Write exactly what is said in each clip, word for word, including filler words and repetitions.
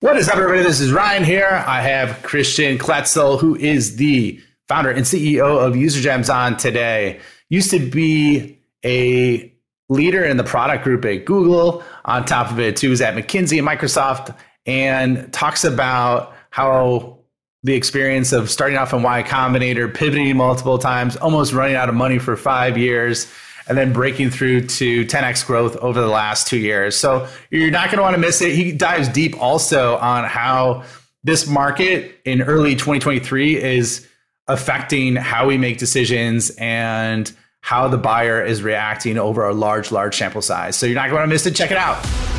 What is up, everybody? This is Ryan here. I have Christian Kletzl, who is the founder and C E O of UserGems, on today. Used to be a leader in the product group at Google. On top of it, too, is at McKinsey and Microsoft, and talks about how the experience of starting off in Y Combinator, pivoting multiple times, almost running out of money for five years, and then breaking through to ten X growth over the last two years. So you're not going to want to miss it. He dives deep also on how this market in early twenty twenty-three is affecting how we make decisions and how the buyer is reacting over a large, large sample size. So you're not going to want to miss it. Check it out.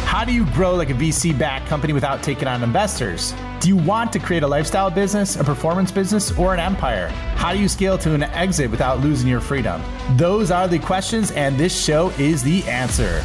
How do you grow like a V C-backed company without taking on investors? Do you want to create a lifestyle business, a performance business, or an empire? How do you scale to an exit without losing your freedom? Those are the questions, and this show is the answer.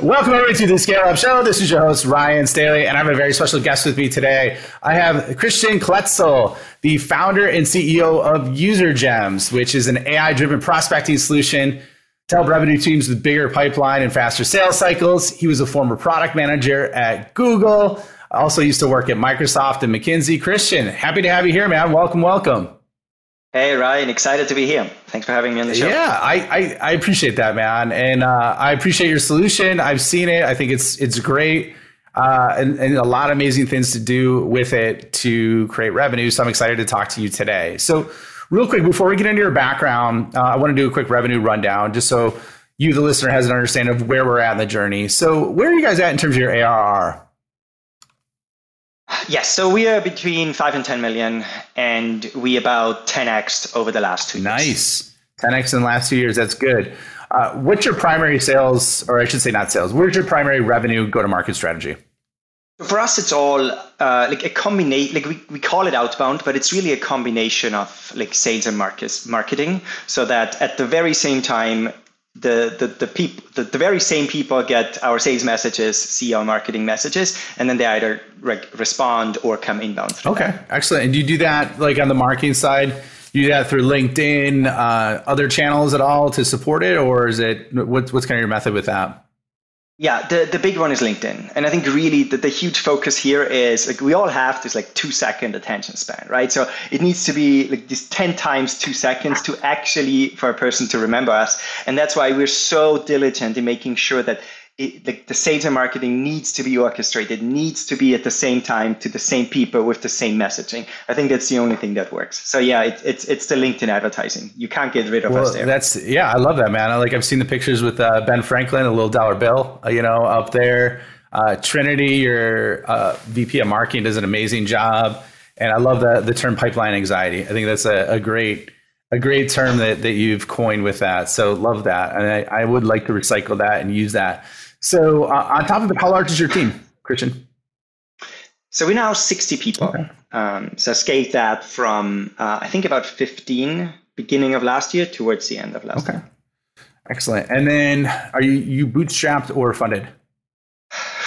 Welcome everybody to the Scale Up Show. This is your host, Ryan Staley, and I have a very special guest with me today. I have Christian Kletzl, the founder and C E O of UserGems, which is an A I-driven prospecting solution to help revenue teams with bigger pipeline and faster sales cycles. He was a former product manager at Google. Also used to work at Microsoft and McKinsey. Christian, happy to have you here, man. Welcome, welcome. Hey, Ryan. Excited to be here. Thanks for having me on the show. Yeah, I I, I appreciate that, man. And uh, I appreciate your solution. I've seen it. I think it's it's great. Uh, and, and a lot of amazing things to do with it to create revenue. So I'm excited to talk to you today. So real quick, before we get into your background, uh, I want to do a quick revenue rundown just so you, the listener, has an understanding of where we're at in the journey. So where are you guys at in terms of your A R R? Yes, so we are between five and ten million, and we about ten X over the last two years. Nice. ten X in the last two years. That's good. Uh, what's your primary sales, or I should say not sales, where's your primary revenue go-to-market strategy? For us, it's all uh, like a combination, like we, we call it outbound, but it's really a combination of like sales and market- marketing, so that at the very same time, the the the, peop- the the very same people get our sales messages, see our marketing messages, and then they either re- respond or come inbound. Okay, that. Excellent. And do you do that like on the marketing side? You do that through LinkedIn, uh, other channels at all to support it, or is it what, what's kind of your method with that? Yeah, the, the big one is LinkedIn. And I think really the, the huge focus here is like we all have this like two second attention span, right? So it needs to be like this ten times two seconds to actually for a person to remember us. And that's why we're so diligent in making sure that it, like the sales and marketing needs to be orchestrated, needs to be at the same time to the same people with the same messaging. I think that's the only thing that works. So yeah, it, it's it's the LinkedIn advertising. You can't get rid of well, us there. That's yeah, I love that, man. I, like I've seen the pictures with uh, Ben Franklin, a little dollar bill, you know, up there. Uh, Trinity, your uh, V P of marketing, does an amazing job, and I love the the term pipeline anxiety. I think that's a, a great. A great term that, that you've coined with that. So love that. And I, I would like to recycle that and use that. So uh, on top of it, how large is your team, Christian? So we're now sixty people. Okay. Um, so I scaled that from, uh, I think, about fifteen beginning of last year towards the end of last okay. year. Excellent. And then are you, you bootstrapped or funded?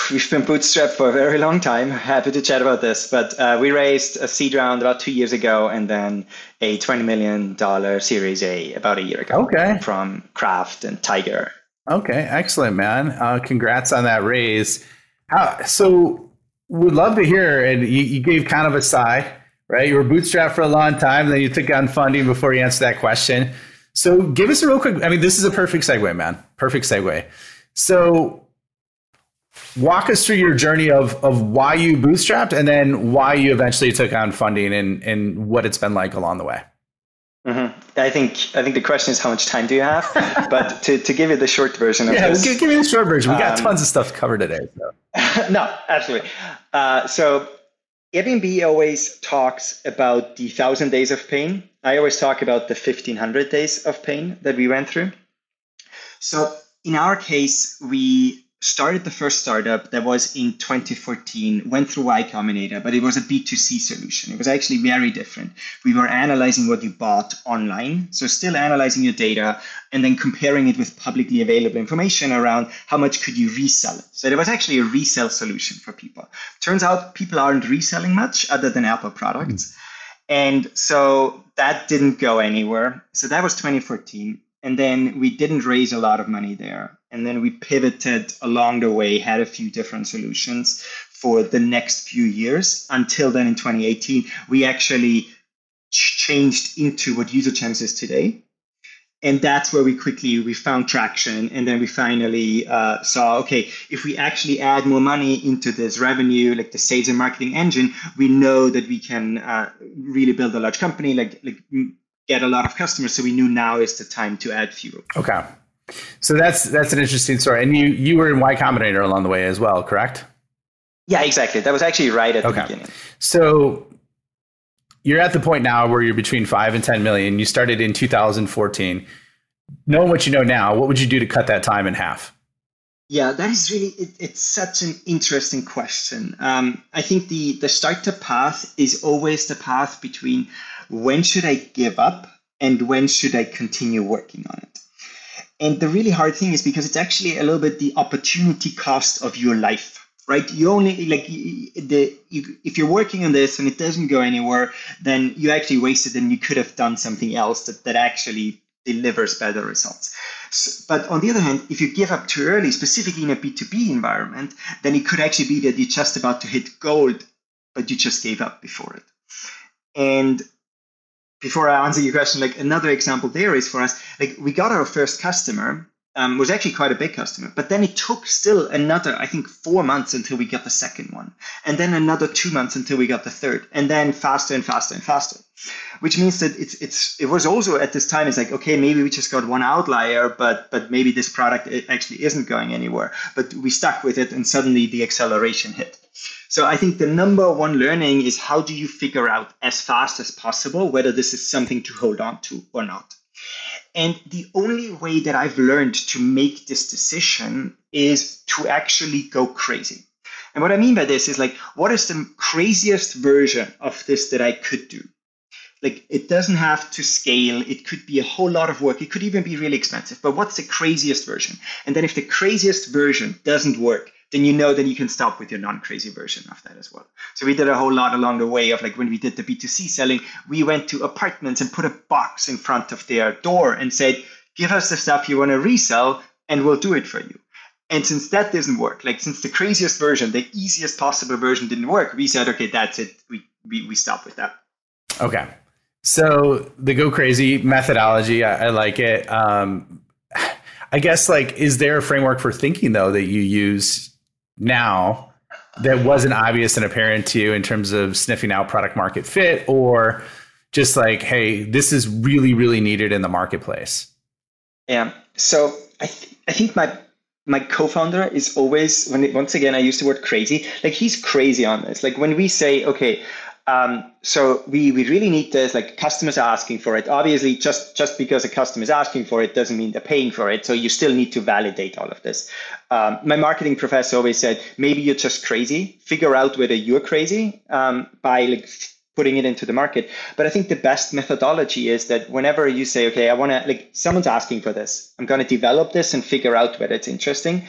We've been bootstrapped for a very long time. Happy to chat about this, but uh, we raised a seed round about two years ago, and then a twenty million dollars Series A about a year ago. Okay. From Kraft and Tiger. Okay, excellent, man. Uh, congrats on that raise. How, so, would love to hear. And you, you gave kind of a sigh, right? You were bootstrapped for a long time, and then you took on funding before you answered that question. So, give us a real quick. I mean, this is a perfect segue, man. Perfect segue. So. Walk us through your journey of of why you bootstrapped and then why you eventually took on funding and, and what it's been like along the way. Mm-hmm. I think I think the question is how much time do you have? But to, to give you the short version of yeah, this. Yeah, give me the short version. We got um, tons of stuff to cover today. So. No, absolutely. Uh, so Airbnb always talks about the thousand days of pain. I always talk about the fifteen hundred days of pain that we went through. So in our case, we started the first startup that was in twenty fourteen, went through Y Combinator, but it was a B two C solution. It was actually very different. We were analyzing what you bought online, so still analyzing your data and then comparing it with publicly available information around how much could you resell it. So there was actually a resell solution for people. Turns out people aren't reselling much other than Apple products. And so that didn't go anywhere. So that was twenty fourteen. And then we didn't raise a lot of money there. And then we pivoted along the way, had a few different solutions for the next few years. Until then, in twenty eighteen, we actually changed into what UserGems is today. And that's where we quickly, we found traction. And then we finally uh, saw, okay, if we actually add more money into this revenue, like the sales and marketing engine, we know that we can uh, really build a large company, like, like get a lot of customers. So we knew now is the time to add fewer. Okay. So that's that's an interesting story. And you you were in Y Combinator along the way as well, correct? Yeah, exactly. That was actually right at okay. the beginning. So you're at the point now where you're between five and ten million. You started in two thousand fourteen. Knowing what you know now, what would you do to cut that time in half? Yeah, that is really, it, it's such an interesting question. Um, I think the, the startup path is always the path between when should I give up and when should I continue working on it. And the really hard thing is because it's actually a little bit the opportunity cost of your life, right? You only like the you, if you're working on this and it doesn't go anywhere, then you actually wasted and you could have done something else that, that actually delivers better results. So, but on the other hand, if you give up too early, specifically in a B two B environment, then it could actually be that you're just about to hit gold, but you just gave up before it. And before I answer your question, like another example there is for us, like we got our first customer, um, was actually quite a big customer, but then it took still another, I think, four months until we got the second one. And then another two months until we got the third, and then faster and faster and faster, which means that it's, it's, it was also at this time, it's like, okay, maybe we just got one outlier, but, but maybe this product actually isn't going anywhere, but we stuck with it and suddenly the acceleration hit. So I think the number one learning is how do you figure out as fast as possible whether this is something to hold on to or not. And the only way that I've learned to make this decision is to actually go crazy. And what I mean by this is like, what is the craziest version of this that I could do? Like, it doesn't have to scale. It could be a whole lot of work. It could even be really expensive. But what's the craziest version? And then if the craziest version doesn't work, then you know that you can stop with your non-crazy version of that as well. So we did a whole lot along the way of like when we did the B two C selling, we went to apartments and put a box in front of their door and said, give us the stuff you want to resell and we'll do it for you. And since that doesn't work, like since the craziest version, the easiest possible version didn't work, we said, okay, that's it. We, we, we stop with that. Okay. So the go crazy methodology, I, I like it. Um, I guess like, is there a framework for thinking though that you use now that wasn't obvious and apparent to you in terms of sniffing out product market fit or just like, hey, this is really, really needed in the marketplace? Yeah. So I, th- I think my, my co-founder is always, when it, once again, I use the word crazy, like he's crazy on this. Like when we say, okay, um, so we, we really need this, like customers are asking for it. Obviously just, just because a customer is asking for it doesn't mean they're paying for it. So you still need to validate all of this. Um, my marketing professor always said, maybe you're just crazy, figure out whether you're crazy, um, by like putting it into the market. But I think the best methodology is that whenever you say, okay, I want to, like someone's asking for this, I'm going to develop this and figure out whether it's interesting.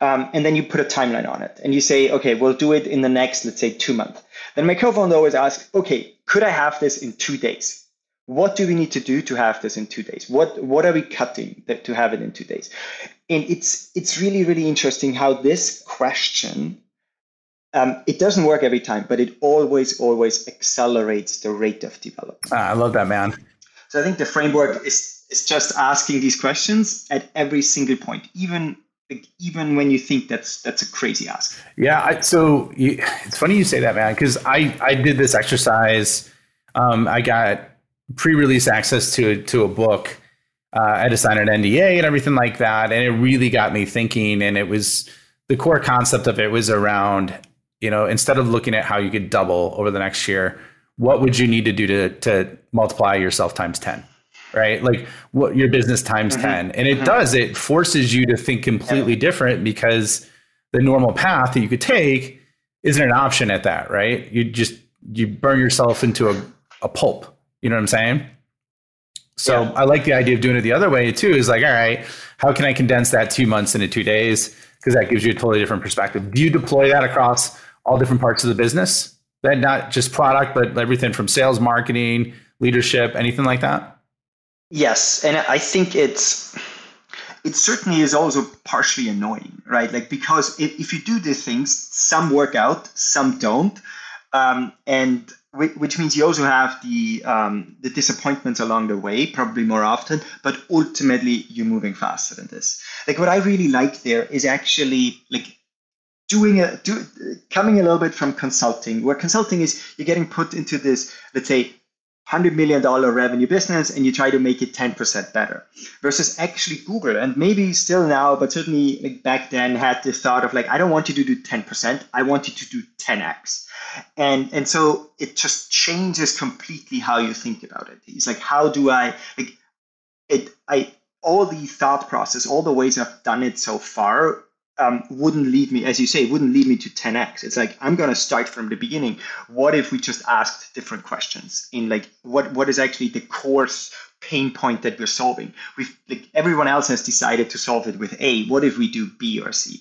Um, and then you put a timeline on it and you say, okay, we'll do it in the next, let's say two months. Then my co-founder always asks, okay, could I have this in two days? What do we need to do to have this in two days? What what are we cutting that, to have it in two days? And it's it's really, really interesting how this question, um, it doesn't work every time, but it always, always accelerates the rate of development. Ah, I love that, man. So I think the framework is, is just asking these questions at every single point, even Like even when you think that's that's a crazy ask. Yeah. I, so you, it's funny you say that, man, because I, I did this exercise. Um, I got pre-release access to, to a book. Uh, I had to sign an N D A and everything like that. And it really got me thinking. And it was the core concept of it was around, you know, instead of looking at how you could double over the next year, what would you need to do to, to multiply yourself times ten? Right? Like what your business times mm-hmm. ten. And it mm-hmm. does, it forces you to think completely yeah. different because the normal path that you could take isn't an option at that, right? You just, you burn yourself into a, a pulp. You know what I'm saying? So yeah. I like the idea of doing it the other way too, is like, all right, how can I condense that two months into two days? Because that gives you a totally different perspective. Do you deploy that across all different parts of the business? Then not just product, but everything from sales, marketing, leadership, anything like that? Yes. And I think it's, it certainly is also partially annoying, right? Like, because if, if you do these things, some work out, some don't. Um, and which means you also have the um, the disappointments along the way, probably more often, but ultimately you're moving faster than this. Like, what I really like there is actually like doing a do, coming a little bit from consulting, where consulting is you're getting put into this, let's say, one hundred million dollars revenue business, and you try to make it ten percent better, versus actually Google, and maybe still now, but certainly like back then had this thought of like, I don't want you to do ten percent, I want you to do ten X. And and so it just changes completely how you think about it. It's like, how do I, like, it, I, all the thought process, all the ways I've done it so far um, wouldn't lead me, as you say, wouldn't lead me to ten X. It's like, I'm going to start from the beginning. What if we just asked different questions in like, what what is actually the core pain point that we're solving? We've, like, everyone else has decided to solve it with A. What if we do B or C?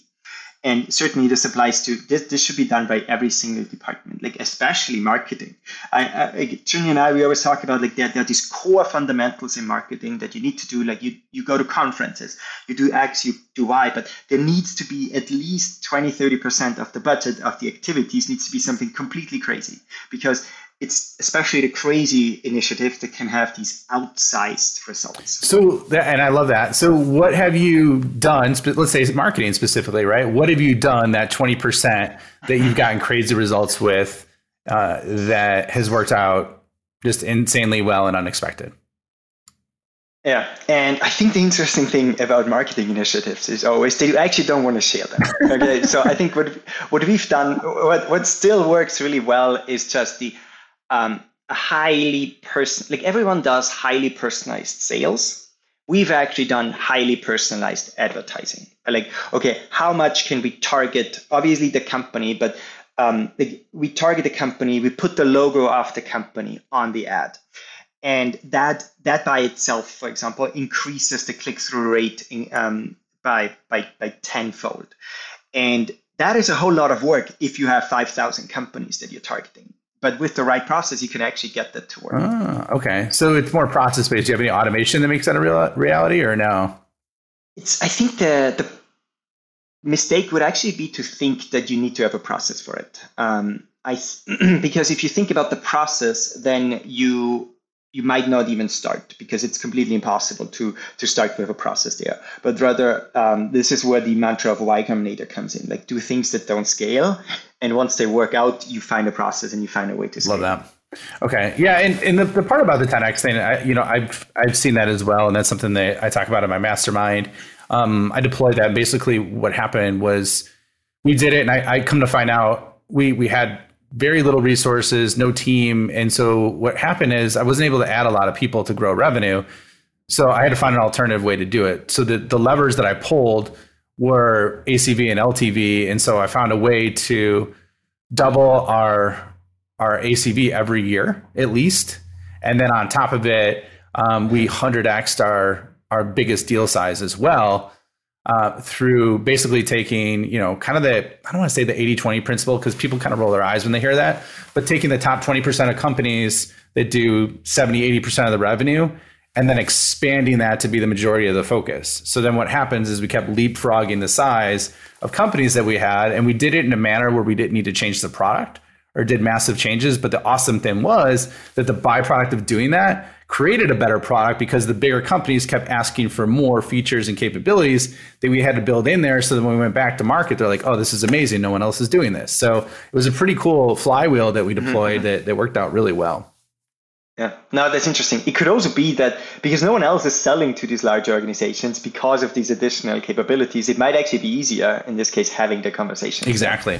And certainly this applies to this. This should be done by every single department, like especially marketing. I, I Junior and I, we always talk about like there, there are these core fundamentals in marketing that you need to do. Like you, you go to conferences, you do X, you do Y, but there needs to be at least twenty, thirty percent of the budget of the activities needs to be something completely crazy, because it's especially the crazy initiatives that can have these outsized results. So, and I love that. So what have you done, let's say marketing specifically, right? What have you done that twenty percent that you've gotten crazy results with uh, that has worked out just insanely well and unexpected? Yeah. And I think the interesting thing about marketing initiatives is always they actually don't want to share them. Okay. So I think what, what we've done, what, what still works really well is just the, Um, a highly person like everyone does highly personalized sales. We've actually done highly personalized advertising. Like, okay, how much can we target? Obviously the company, but um, like we target the company. We put the logo of the company on the ad, and that that by itself, for example, increases the click-through rate in, um, by by by tenfold. And that is a whole lot of work if you have five thousand companies that you're targeting. But with the right process, you can actually get that to work. Ah, okay. So it's more process-based. Do you have any automation that makes that a real reality or no? It's. I think the, the mistake would actually be to think that you need to have a process for it. Um, I because if you think about the process, then you you might not even start, because it's completely impossible to to start with a process there. But rather, um, this is where the mantra of Y Combinator comes in. Like, do things that don't scale. And once they work out, you find a process and you find a way to scale. Love that. Okay. Yeah. And, and the, the part about the ten X thing, I, you know, I've, I've seen that as well. And that's something that I talk about in my mastermind. Um, I deployed that. Basically what happened was we did it. And I, I come to find out we, we had very little resources, no team. And so what happened is I wasn't able to add a lot of people to grow revenue. So I had to find an alternative way to do it. So the, the levers that I pulled were A C V and L T V. And so I found a way to double our our A C V every year, at least. And then on top of it, um, we one hundred X'd our, our biggest deal size as well uh, through basically taking, you know, kind of the, I don't want to say the eighty twenty principle, because people kind of roll their eyes when they hear that, but taking the top twenty percent of companies that do seventy, eighty percent of the revenue, and then expanding that to be the majority of the focus. So then what happens is we kept leapfrogging the size of companies that we had, and we did it in a manner where we didn't need to change the product or did massive changes. But the awesome thing was that the byproduct of doing that created a better product, because the bigger companies kept asking for more features and capabilities that we had to build in there. So then when we went back to market, they're like, oh, this is amazing. No one else is doing this. So it was a pretty cool flywheel that we deployed mm-hmm. that, that worked out really well. Yeah, no, that's interesting. It could also be that because no one else is selling to these larger organizations because of these additional capabilities, it might actually be easier, in this case, having the conversation. Exactly.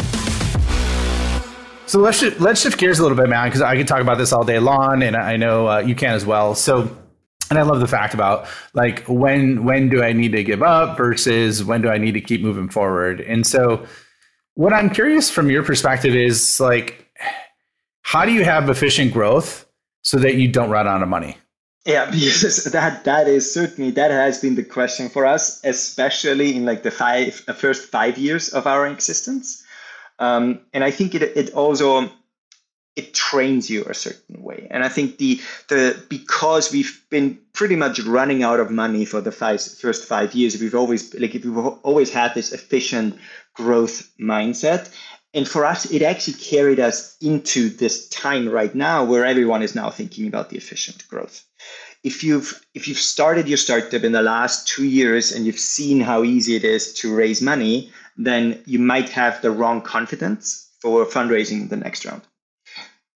So let's sh- let's shift gears a little bit, man, because I could talk about this all day long, and I know uh, you can as well. So, and I love the fact about like when when do I need to give up versus when do I need to keep moving forward. And so, what I'm curious from your perspective is like, how do you have efficient growth so that you don't run out of money? Yeah, because that that is certainly, that has been the question for us, especially in like the five the first five years of our existence. Um, and I think it it also it trains you a certain way. And I think the the because we've been pretty much running out of money for the five, first five years, we've always like we've always had this efficient growth mindset. And for us, it actually carried us into this time right now where everyone is now thinking about the efficient growth. If you've if you've started your startup in the last two years and you've seen how easy it is to raise money, then you might have the wrong confidence for fundraising in the next round.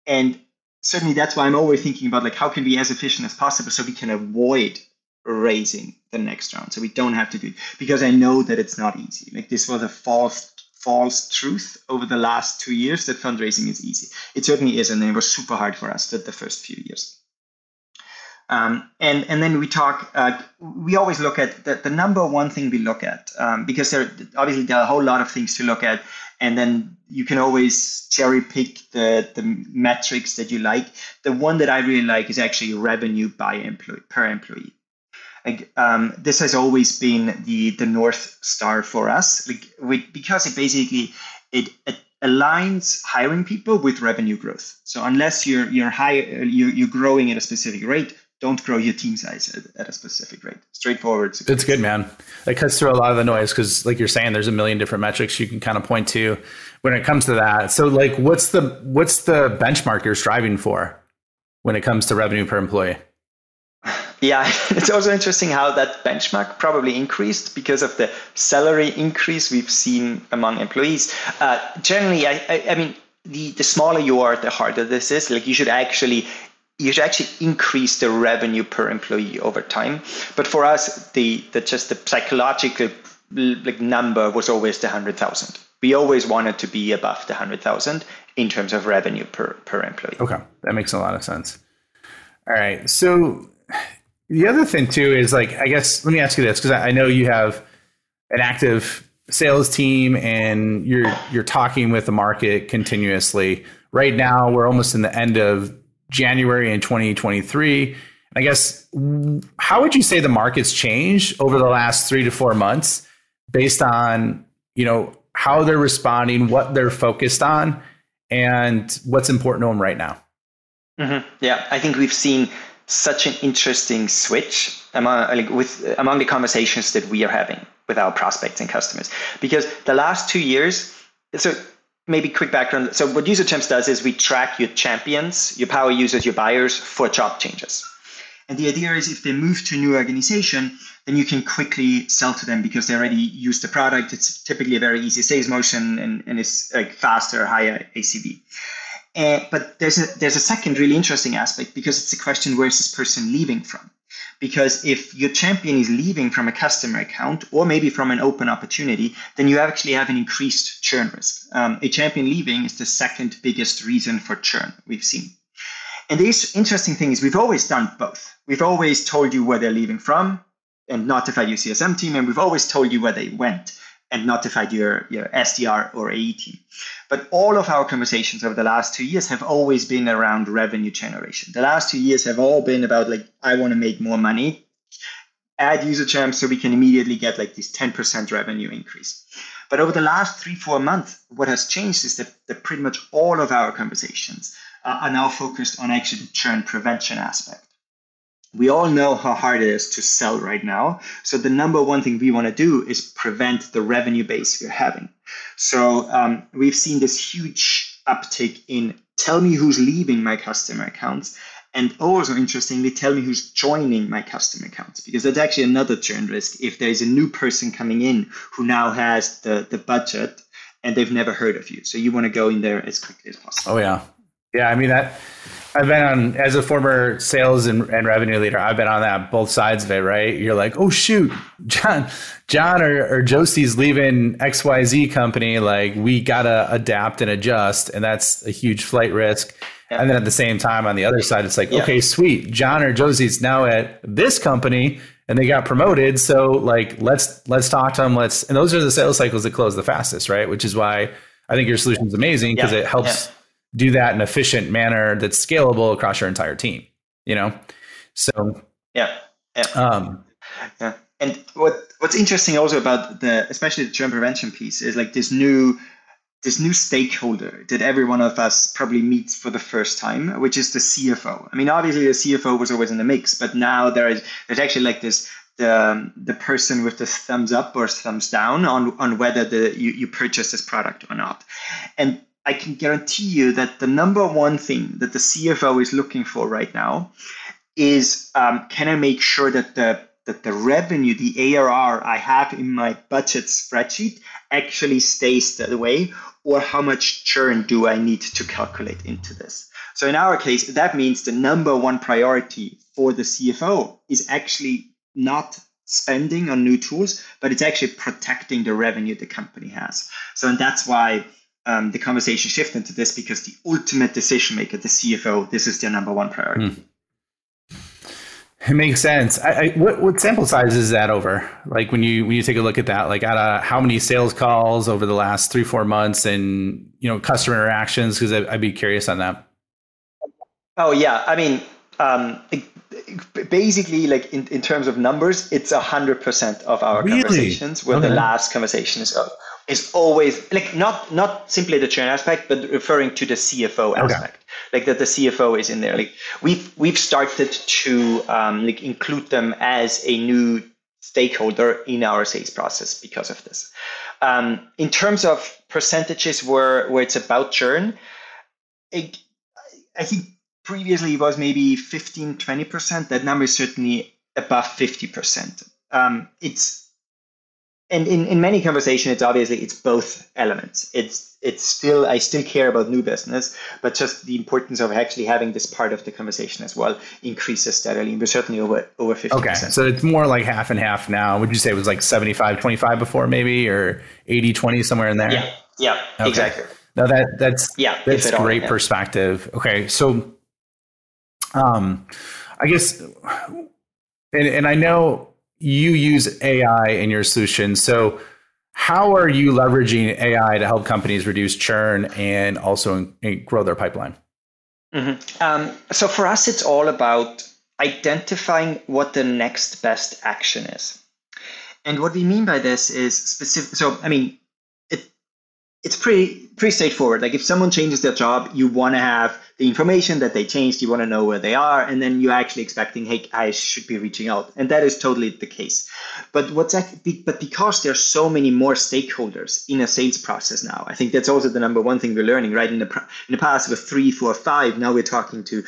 And certainly that's why I'm always thinking about like how can we be as efficient as possible so we can avoid raising the next round. So we don't have to do it, because I know that it's not easy. Like this was a false false truth over the last two years that fundraising is easy. It certainly is, and it was super hard for us the, the first few years. Um, and, and then we talk, uh, we always look at the, the number one thing we look at, um, because there obviously there are a whole lot of things to look at, and then you can always cherry pick the, the metrics that you like. The one that I really like is actually revenue by employee, per employee. Like, um, this has always been the, the North Star for us, like, we, because it basically it, it aligns hiring people with revenue growth. So unless you're you're high, you're, you're growing at a specific rate, don't grow your team size at, at a specific rate. Straightforward. Success. It's good, man. That cuts through a lot of the noise because, like you're saying, there's a million different metrics you can kind of point to when it comes to that. So, like, what's the what's the benchmark you're striving for when it comes to revenue per employee? Yeah, it's also interesting how that benchmark probably increased because of the salary increase we've seen among employees. Uh, generally, I, I, I mean, the, the smaller you are, the harder this is. Like you should actually, you should actually increase the revenue per employee over time. But for us, the, the just the psychological like number was always the one hundred thousand. We always wanted to be above the one hundred thousand in terms of revenue per per employee. Okay, that makes a lot of sense. All right, so. The other thing too is like, I guess, let me ask you this, because I know you have an active sales team and you're you're talking with the market continuously. Right now, we're almost in the end of January in twenty twenty-three. I guess, how would you say the market's changed over the last three to four months based on, you know, how they're responding, what they're focused on, and what's important to them right now? Mm-hmm. Yeah, I think we've seen such an interesting switch among like with among the conversations that we are having with our prospects and customers, because the last two years, so maybe quick background. So what UserGems does is we track your champions, your power users, your buyers for job changes. And the idea is if they move to a new organization, then you can quickly sell to them because they already use the product. It's typically a very easy sales motion and, and it's like faster, higher A C V. Uh, but there's a, there's a second really interesting aspect because it's a question, where is this person leaving from? Because if your champion is leaving from a customer account or maybe from an open opportunity, then you actually have an increased churn risk. Um, a champion leaving is the second biggest reason for churn we've seen. And the interesting thing is we've always done both. We've always told you where they're leaving from and notified your C S M team, and we've always told you where they went and notified your, your S D R or A E team. But all of our conversations over the last two years have always been around revenue generation. The last two years have all been about like, I want to make more money, add UserGems so we can immediately get like this ten percent revenue increase. But over the last three, four months, what has changed is that, that pretty much all of our conversations uh, are now focused on actually the churn prevention aspect. We all know how hard it is to sell right now. So the number one thing we want to do is prevent the revenue base we're having. So um, we've seen this huge uptick in tell me who's leaving my customer accounts, and also interestingly, tell me who's joining my customer accounts, because that's actually another churn risk. If there is a new person coming in who now has the, the budget and they've never heard of you. So you want to go in there as quickly as possible. Oh, yeah. Yeah, I mean, that, I've been on, as a former sales and, and revenue leader, I've been on that both sides of it, right? You're like, oh, shoot, John, John or, or Josie's leaving X Y Z company. Like, we got to adapt and adjust. And that's a huge flight risk. Yeah. And then at the same time, on the other side, it's like, yeah. okay, sweet. John or Josie's now at this company and they got promoted. So like, let's, let's talk to them. Let's, and those are the sales cycles that close the fastest, right? Which is why I think your solution is amazing because yeah. it helps yeah. do that in an efficient manner that's scalable across your entire team, you know? So, yeah. Yeah. Um, yeah. And what, what's interesting also about the, especially the churn prevention piece is like this new, this new stakeholder that every one of us probably meets for the first time, which is the C F O. I mean, obviously the C F O was always in the mix, but now there is, there's actually like this, the, the person with the thumbs up or thumbs down on, on whether the, you, you purchase this product or not. And I can guarantee you that the number one thing that the C F O is looking for right now is, um, can I make sure that the that the revenue, the A R R I have in my budget spreadsheet actually stays that way, or how much churn do I need to calculate into this? So in our case, that means the number one priority for the C F O is actually not spending on new tools, but it's actually protecting the revenue the company has. So and that's why Um, the conversation shifted into this, because the ultimate decision maker, the C F O, this is their number one priority. Mm. It makes sense. I, I, what, what sample size is that over? Like when you when you take a look at that, like out of how many sales calls over the last three four months, and you know customer interactions? Because I'd be curious on that. Oh yeah, I mean, um, it, it, basically, like in, in terms of numbers, it's a hundred percent of our really? conversations where okay. the last conversation is over. Is always like not not simply the churn aspect, but referring to the C F O aspect, okay. like that the C F O is in there. Like we've we've started to um, like include them as a new stakeholder in our sales process because of this. Um, in terms of percentages, where where it's about churn, it, I think previously it was maybe fifteen, twenty percent. That number is certainly above fifty percent. Um, it's And in, in many conversations, it's obviously it's both elements. It's it's still I still care about new business, but just the importance of actually having this part of the conversation as well increases steadily. And we're certainly over over fifty percent. Okay, so it's more like half and half now. Would you say it was like seventy-five twenty-five before maybe, or eighty twenty, somewhere in there? Yeah, yeah, okay. exactly. No, that that's yeah, that's great all, yeah. perspective. Okay, so um, I guess, and and I know. You use A I in your solution. So how are you leveraging A I to help companies reduce churn and also grow their pipeline? Mm-hmm. Um, so for us, it's all about identifying what the next best action is. And what we mean by this is specific. So, I mean, it, it's pretty, pretty straightforward. Like if someone changes their job, you want to have the information that they changed, you want to know where they are, and then you're actually expecting, hey, I should be reaching out. And that is totally the case. But what's but because there's so many more stakeholders in a sales process now, I think that's also the number one thing we're learning, right? In the in the past, with three, four, five, now we're talking to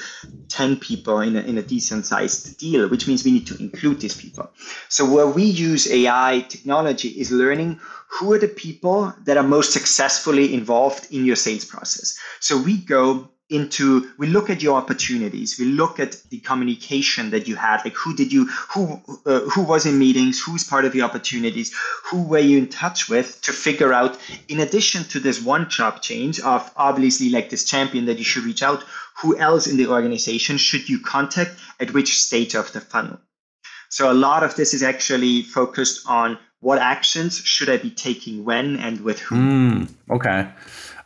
ten people in a, in a decent-sized deal, which means we need to include these people. So where we use A I technology is learning who are the people that are most successfully involved in your sales process. So we go into, we look at your opportunities, we look at the communication that you had, like who did you, who uh, who was in meetings, who's part of the opportunities, who were you in touch with, to figure out, in addition to this one job change of obviously like this champion that you should reach out, who else in the organization should you contact at which stage of the funnel. So a lot of this is actually focused on what actions should I be taking when and with who. Mm, okay.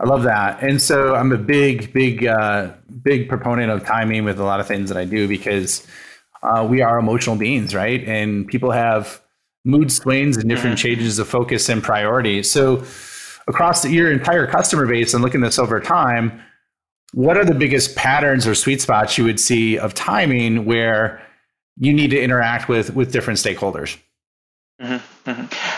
I love that. And so I'm a big, big, uh, big proponent of timing with a lot of things that I do, because uh, we are emotional beings, right? And people have mood swings and different mm-hmm. changes of focus and priority. So across the, your entire customer base, and looking at this over time, what are the biggest patterns or sweet spots you would see of timing where you need to interact with, with different stakeholders? Mm-hmm. Mm-hmm.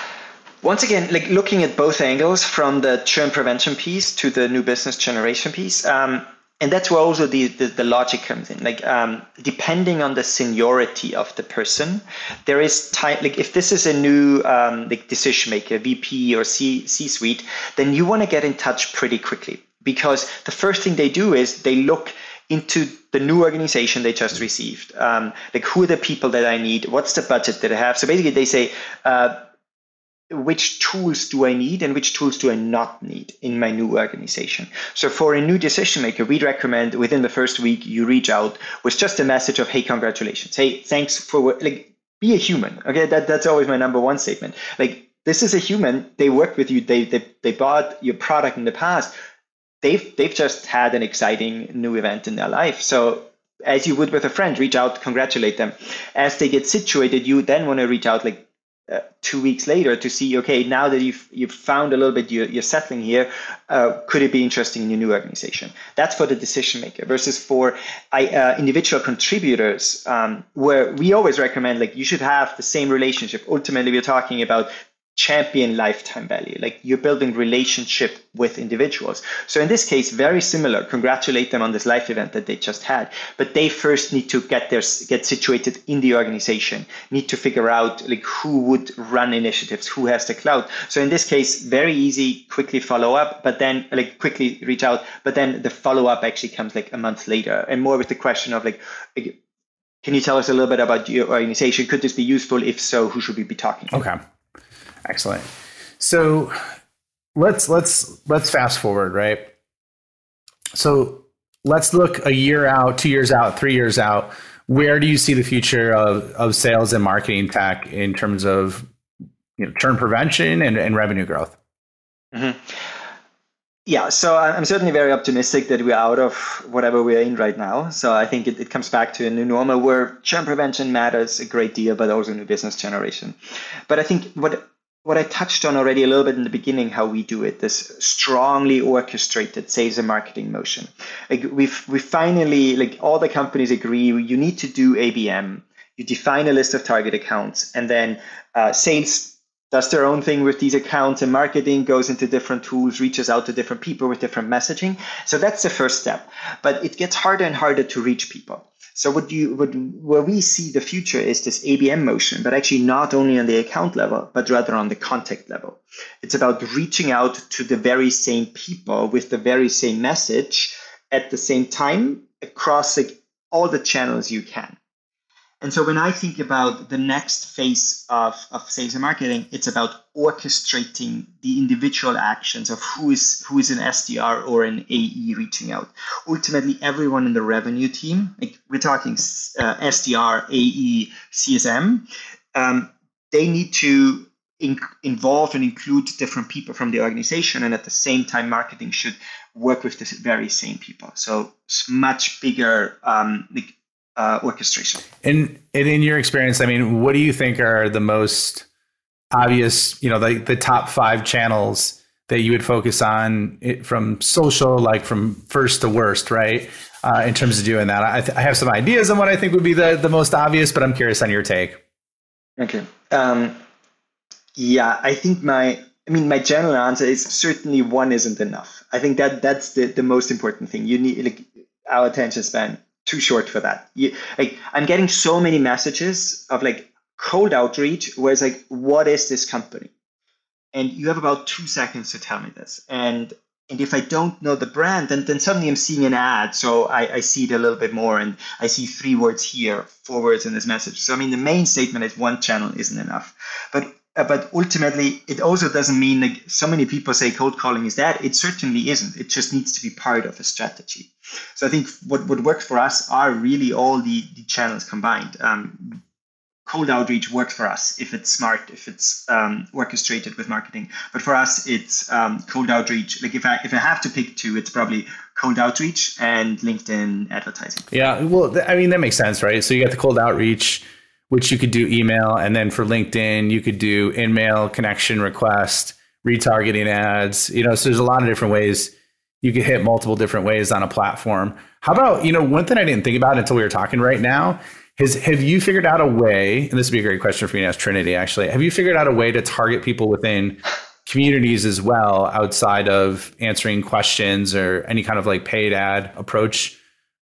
Once again, like looking at both angles, from the churn prevention piece to the new business generation piece, um, and that's where also the, the, the logic comes in. Like um, depending on the seniority of the person, there is time. Like if this is a new um, like decision maker, V P or C, C-suite, then you want to get in touch pretty quickly. because the first thing they do is they look into the new organization they just received. Um, like, who are the people that I need? What's the budget that I have? So basically they say, uh, which tools do I need and which tools do I not need in my new organization? So for a new decision maker, we'd recommend within the first week you reach out with just a message of, hey, congratulations. Hey, thanks for, like, be a human. Okay, that, that's always my number one statement. Like, this is a human. They worked with you. They, they, they bought your product in the past. They've, they've just had an exciting new event in their life. So as you would with a friend, reach out, congratulate them. As they get situated, you then want to reach out, like, Uh, two weeks later to see, okay, now that you've, you've found a little bit, you're, you're settling here, uh, could it be interesting in your new organization? That's for the decision maker. Versus for I, uh, individual contributors, um, where we always recommend, like, you should have the same relationship. Ultimately, we're talking about champion lifetime value, like you're building relationship with individuals. So in this case, very similar, congratulate them on this life event that they just had, but they first need to get their, get situated in the organization, need to figure out like who would run initiatives, who has the clout. So in this case, very easy, quickly follow up, but then like quickly reach out, but then the follow up actually comes like a month later, and more with the question of like, can you tell us a little bit about your organization? Could this be useful? If so, who should we be talking to? Okay. Excellent. So let's let's let's fast forward, right? So let's look a year out, two years out, three years out. Where do you see the future of, of sales and marketing tech in terms of, you know, churn prevention and, and revenue growth? Mm-hmm. Yeah, so I'm certainly very optimistic that we're out of whatever we're in right now. So I think it, it comes back to a new normal where churn prevention matters a great deal, but also new business generation. But I think what What I touched on already a little bit in the beginning, how we do it, this strongly orchestrated sales and marketing motion. Like we've we finally, like all the companies agree, you need to do A B M. You define a list of target accounts, and then uh, sales does their own thing with these accounts, and marketing goes into different tools, reaches out to different people with different messaging. So that's the first step. But it gets harder and harder to reach people. So what you what where we see the future is this A B M motion, but actually not only on the account level, but rather on the contact level. It's about reaching out to the very same people with the very same message at the same time across like, all the channels you can. And so when I think about the next phase of, of sales and marketing, it's about orchestrating the individual actions of who is who is an S D R or an A E reaching out. Ultimately, everyone in the revenue team, like we're talking uh, S D R, A E, C S M, um, they need to in- involve and include different people from the organization. And at the same time, marketing should work with the very same people. So it's much bigger um, like, Uh, orchestration. And, and in your experience, I mean, what do you think are the most obvious, you know, the, the top five channels that you would focus on it, from social, like from first to worst, right? Uh, in terms of doing that, I, th- I have some ideas on what I think would be the, the most obvious, but I'm curious on your take. Okay. Um, yeah, I think my, I mean, my general answer is certainly one isn't enough. I think that that's the, the most important thing. You need like our attention span. Too short for that. You, like, I'm getting so many messages of like cold outreach where it's like, what is this company? And you have about two seconds to tell me this. And and if I don't know the brand, then, then suddenly I'm seeing an ad. So I, I see it a little bit more and I see three words here, four words in this message. So I mean, the main statement is one channel isn't enough. But Uh, but ultimately, it also doesn't mean like so many people say cold calling is that. It certainly isn't. It just needs to be part of a strategy. So I think what, what works for us are really all the, the channels combined. Um, cold outreach works for us if it's smart, if it's um, orchestrated with marketing. But for us, it's um, cold outreach. Like if I if I have to pick two, it's probably cold outreach and LinkedIn advertising. Yeah, well, I mean, that makes sense, right? So you got the cold outreach, which you could do email. And then for LinkedIn, you could do in-mail, connection request, retargeting ads. You know, so there's a lot of different ways you could hit multiple different ways on a platform. How about, you know, one thing I didn't think about until we were talking right now is, have you figured out a way, and this would be a great question for you to ask Trinity, actually, have you figured out a way to target people within communities as well outside of answering questions or any kind of like paid ad approach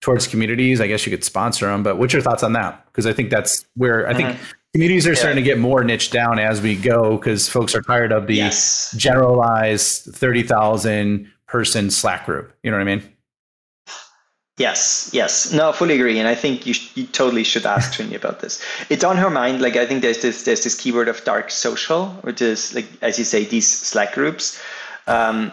towards communities? I guess you could sponsor them, but what's your thoughts on that? Because I think that's where I mm-hmm. think communities are yeah. starting to get more niched down as we go because folks are tired of the yes. generalized thirty thousand person Slack group. You know what I mean? Yes, yes. No, I fully agree. And I think you, sh- you totally should ask Trinity about this. It's on her mind. Like, I think there's this, there's this keyword of dark social, which is, like, as you say, these Slack groups. Um,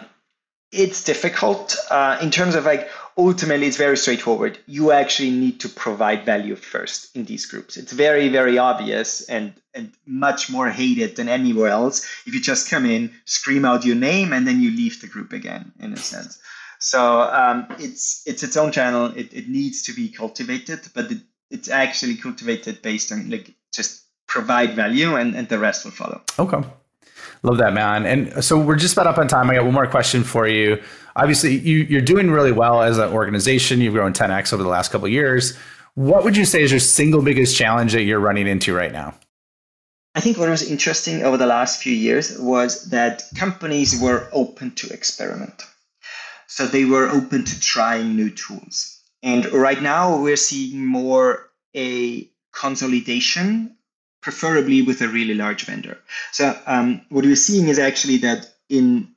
it's difficult uh, in terms of, like, ultimately, it's very straightforward. You actually need to provide value first in these groups. It's very, very obvious and, and much more hated than anywhere else if you just come in, scream out your name, and then you leave the group again, in a sense. So um, it's it's its own channel. It, it needs to be cultivated, but it, it's actually cultivated based on, like, just provide value, and, and the rest will follow. Okay. Love that, man. And so we're just about up on time. I got one more question for you. Obviously, you, you're doing really well as an organization. You've grown ten X over the last couple of years. What would you say is your single biggest challenge that you're running into right now? I think what was interesting over the last few years was that companies were open to experiment. So they were open to trying new tools. And right now we're seeing more a consolidation, preferably with a really large vendor. So um, what we're seeing is actually that in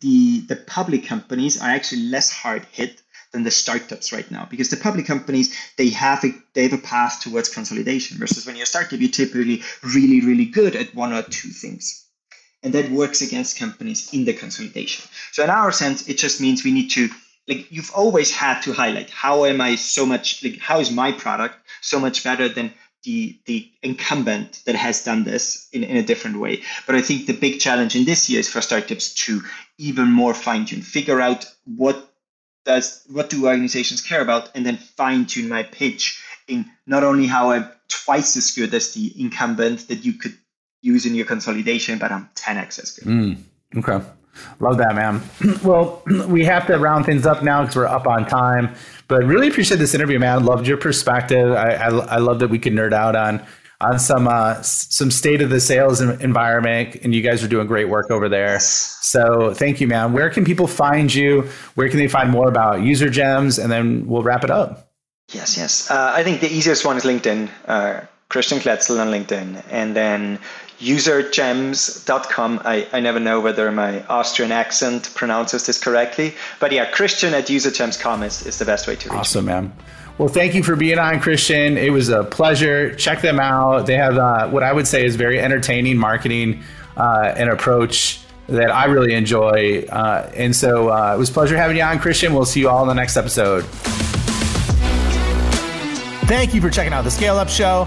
the, the public companies are actually less hard hit than the startups right now, because the public companies, they have a, they have a path towards consolidation, versus when you're a startup, you're typically really, really good at one or two things. And that works against companies in the consolidation. So in our sense, it just means we need to, like, you've always had to highlight, how am I so much, like, how is my product so much better than the, the incumbent that has done this in, in a different way? But I think the big challenge in this year is for startups to even more fine-tune, figure out what does, what do organizations care about, and then fine-tune my pitch in not only how I'm twice as good as the incumbent that you could using your consolidation, but I'm ten X as good. Mm, okay. Love that, man. Well, we have to round things up now because we're up on time, but really appreciate this interview, man. Loved your perspective. I I, I love that we could nerd out on, on some, uh, some state of the sales environment, and you guys are doing great work over there. So thank you, man. Where can people find you? Where can they find more about UserGems? And then we'll wrap it up. Yes, yes. Uh, I think the easiest one is LinkedIn, uh, Christian Kletzl on LinkedIn, and then user gems dot com. I, I never know whether my Austrian accent pronounces this correctly, but yeah, Christian at user gems dot com is, is the best way to reach. Awesome, me. man. Well, thank you for being on, Christian. It was a pleasure. Check them out. They have uh, what I would say is very entertaining marketing uh, and approach that I really enjoy. Uh, and so uh, it was a pleasure having you on, Christian. We'll see you all in the next episode. Thank you for checking out the Scale Up Show.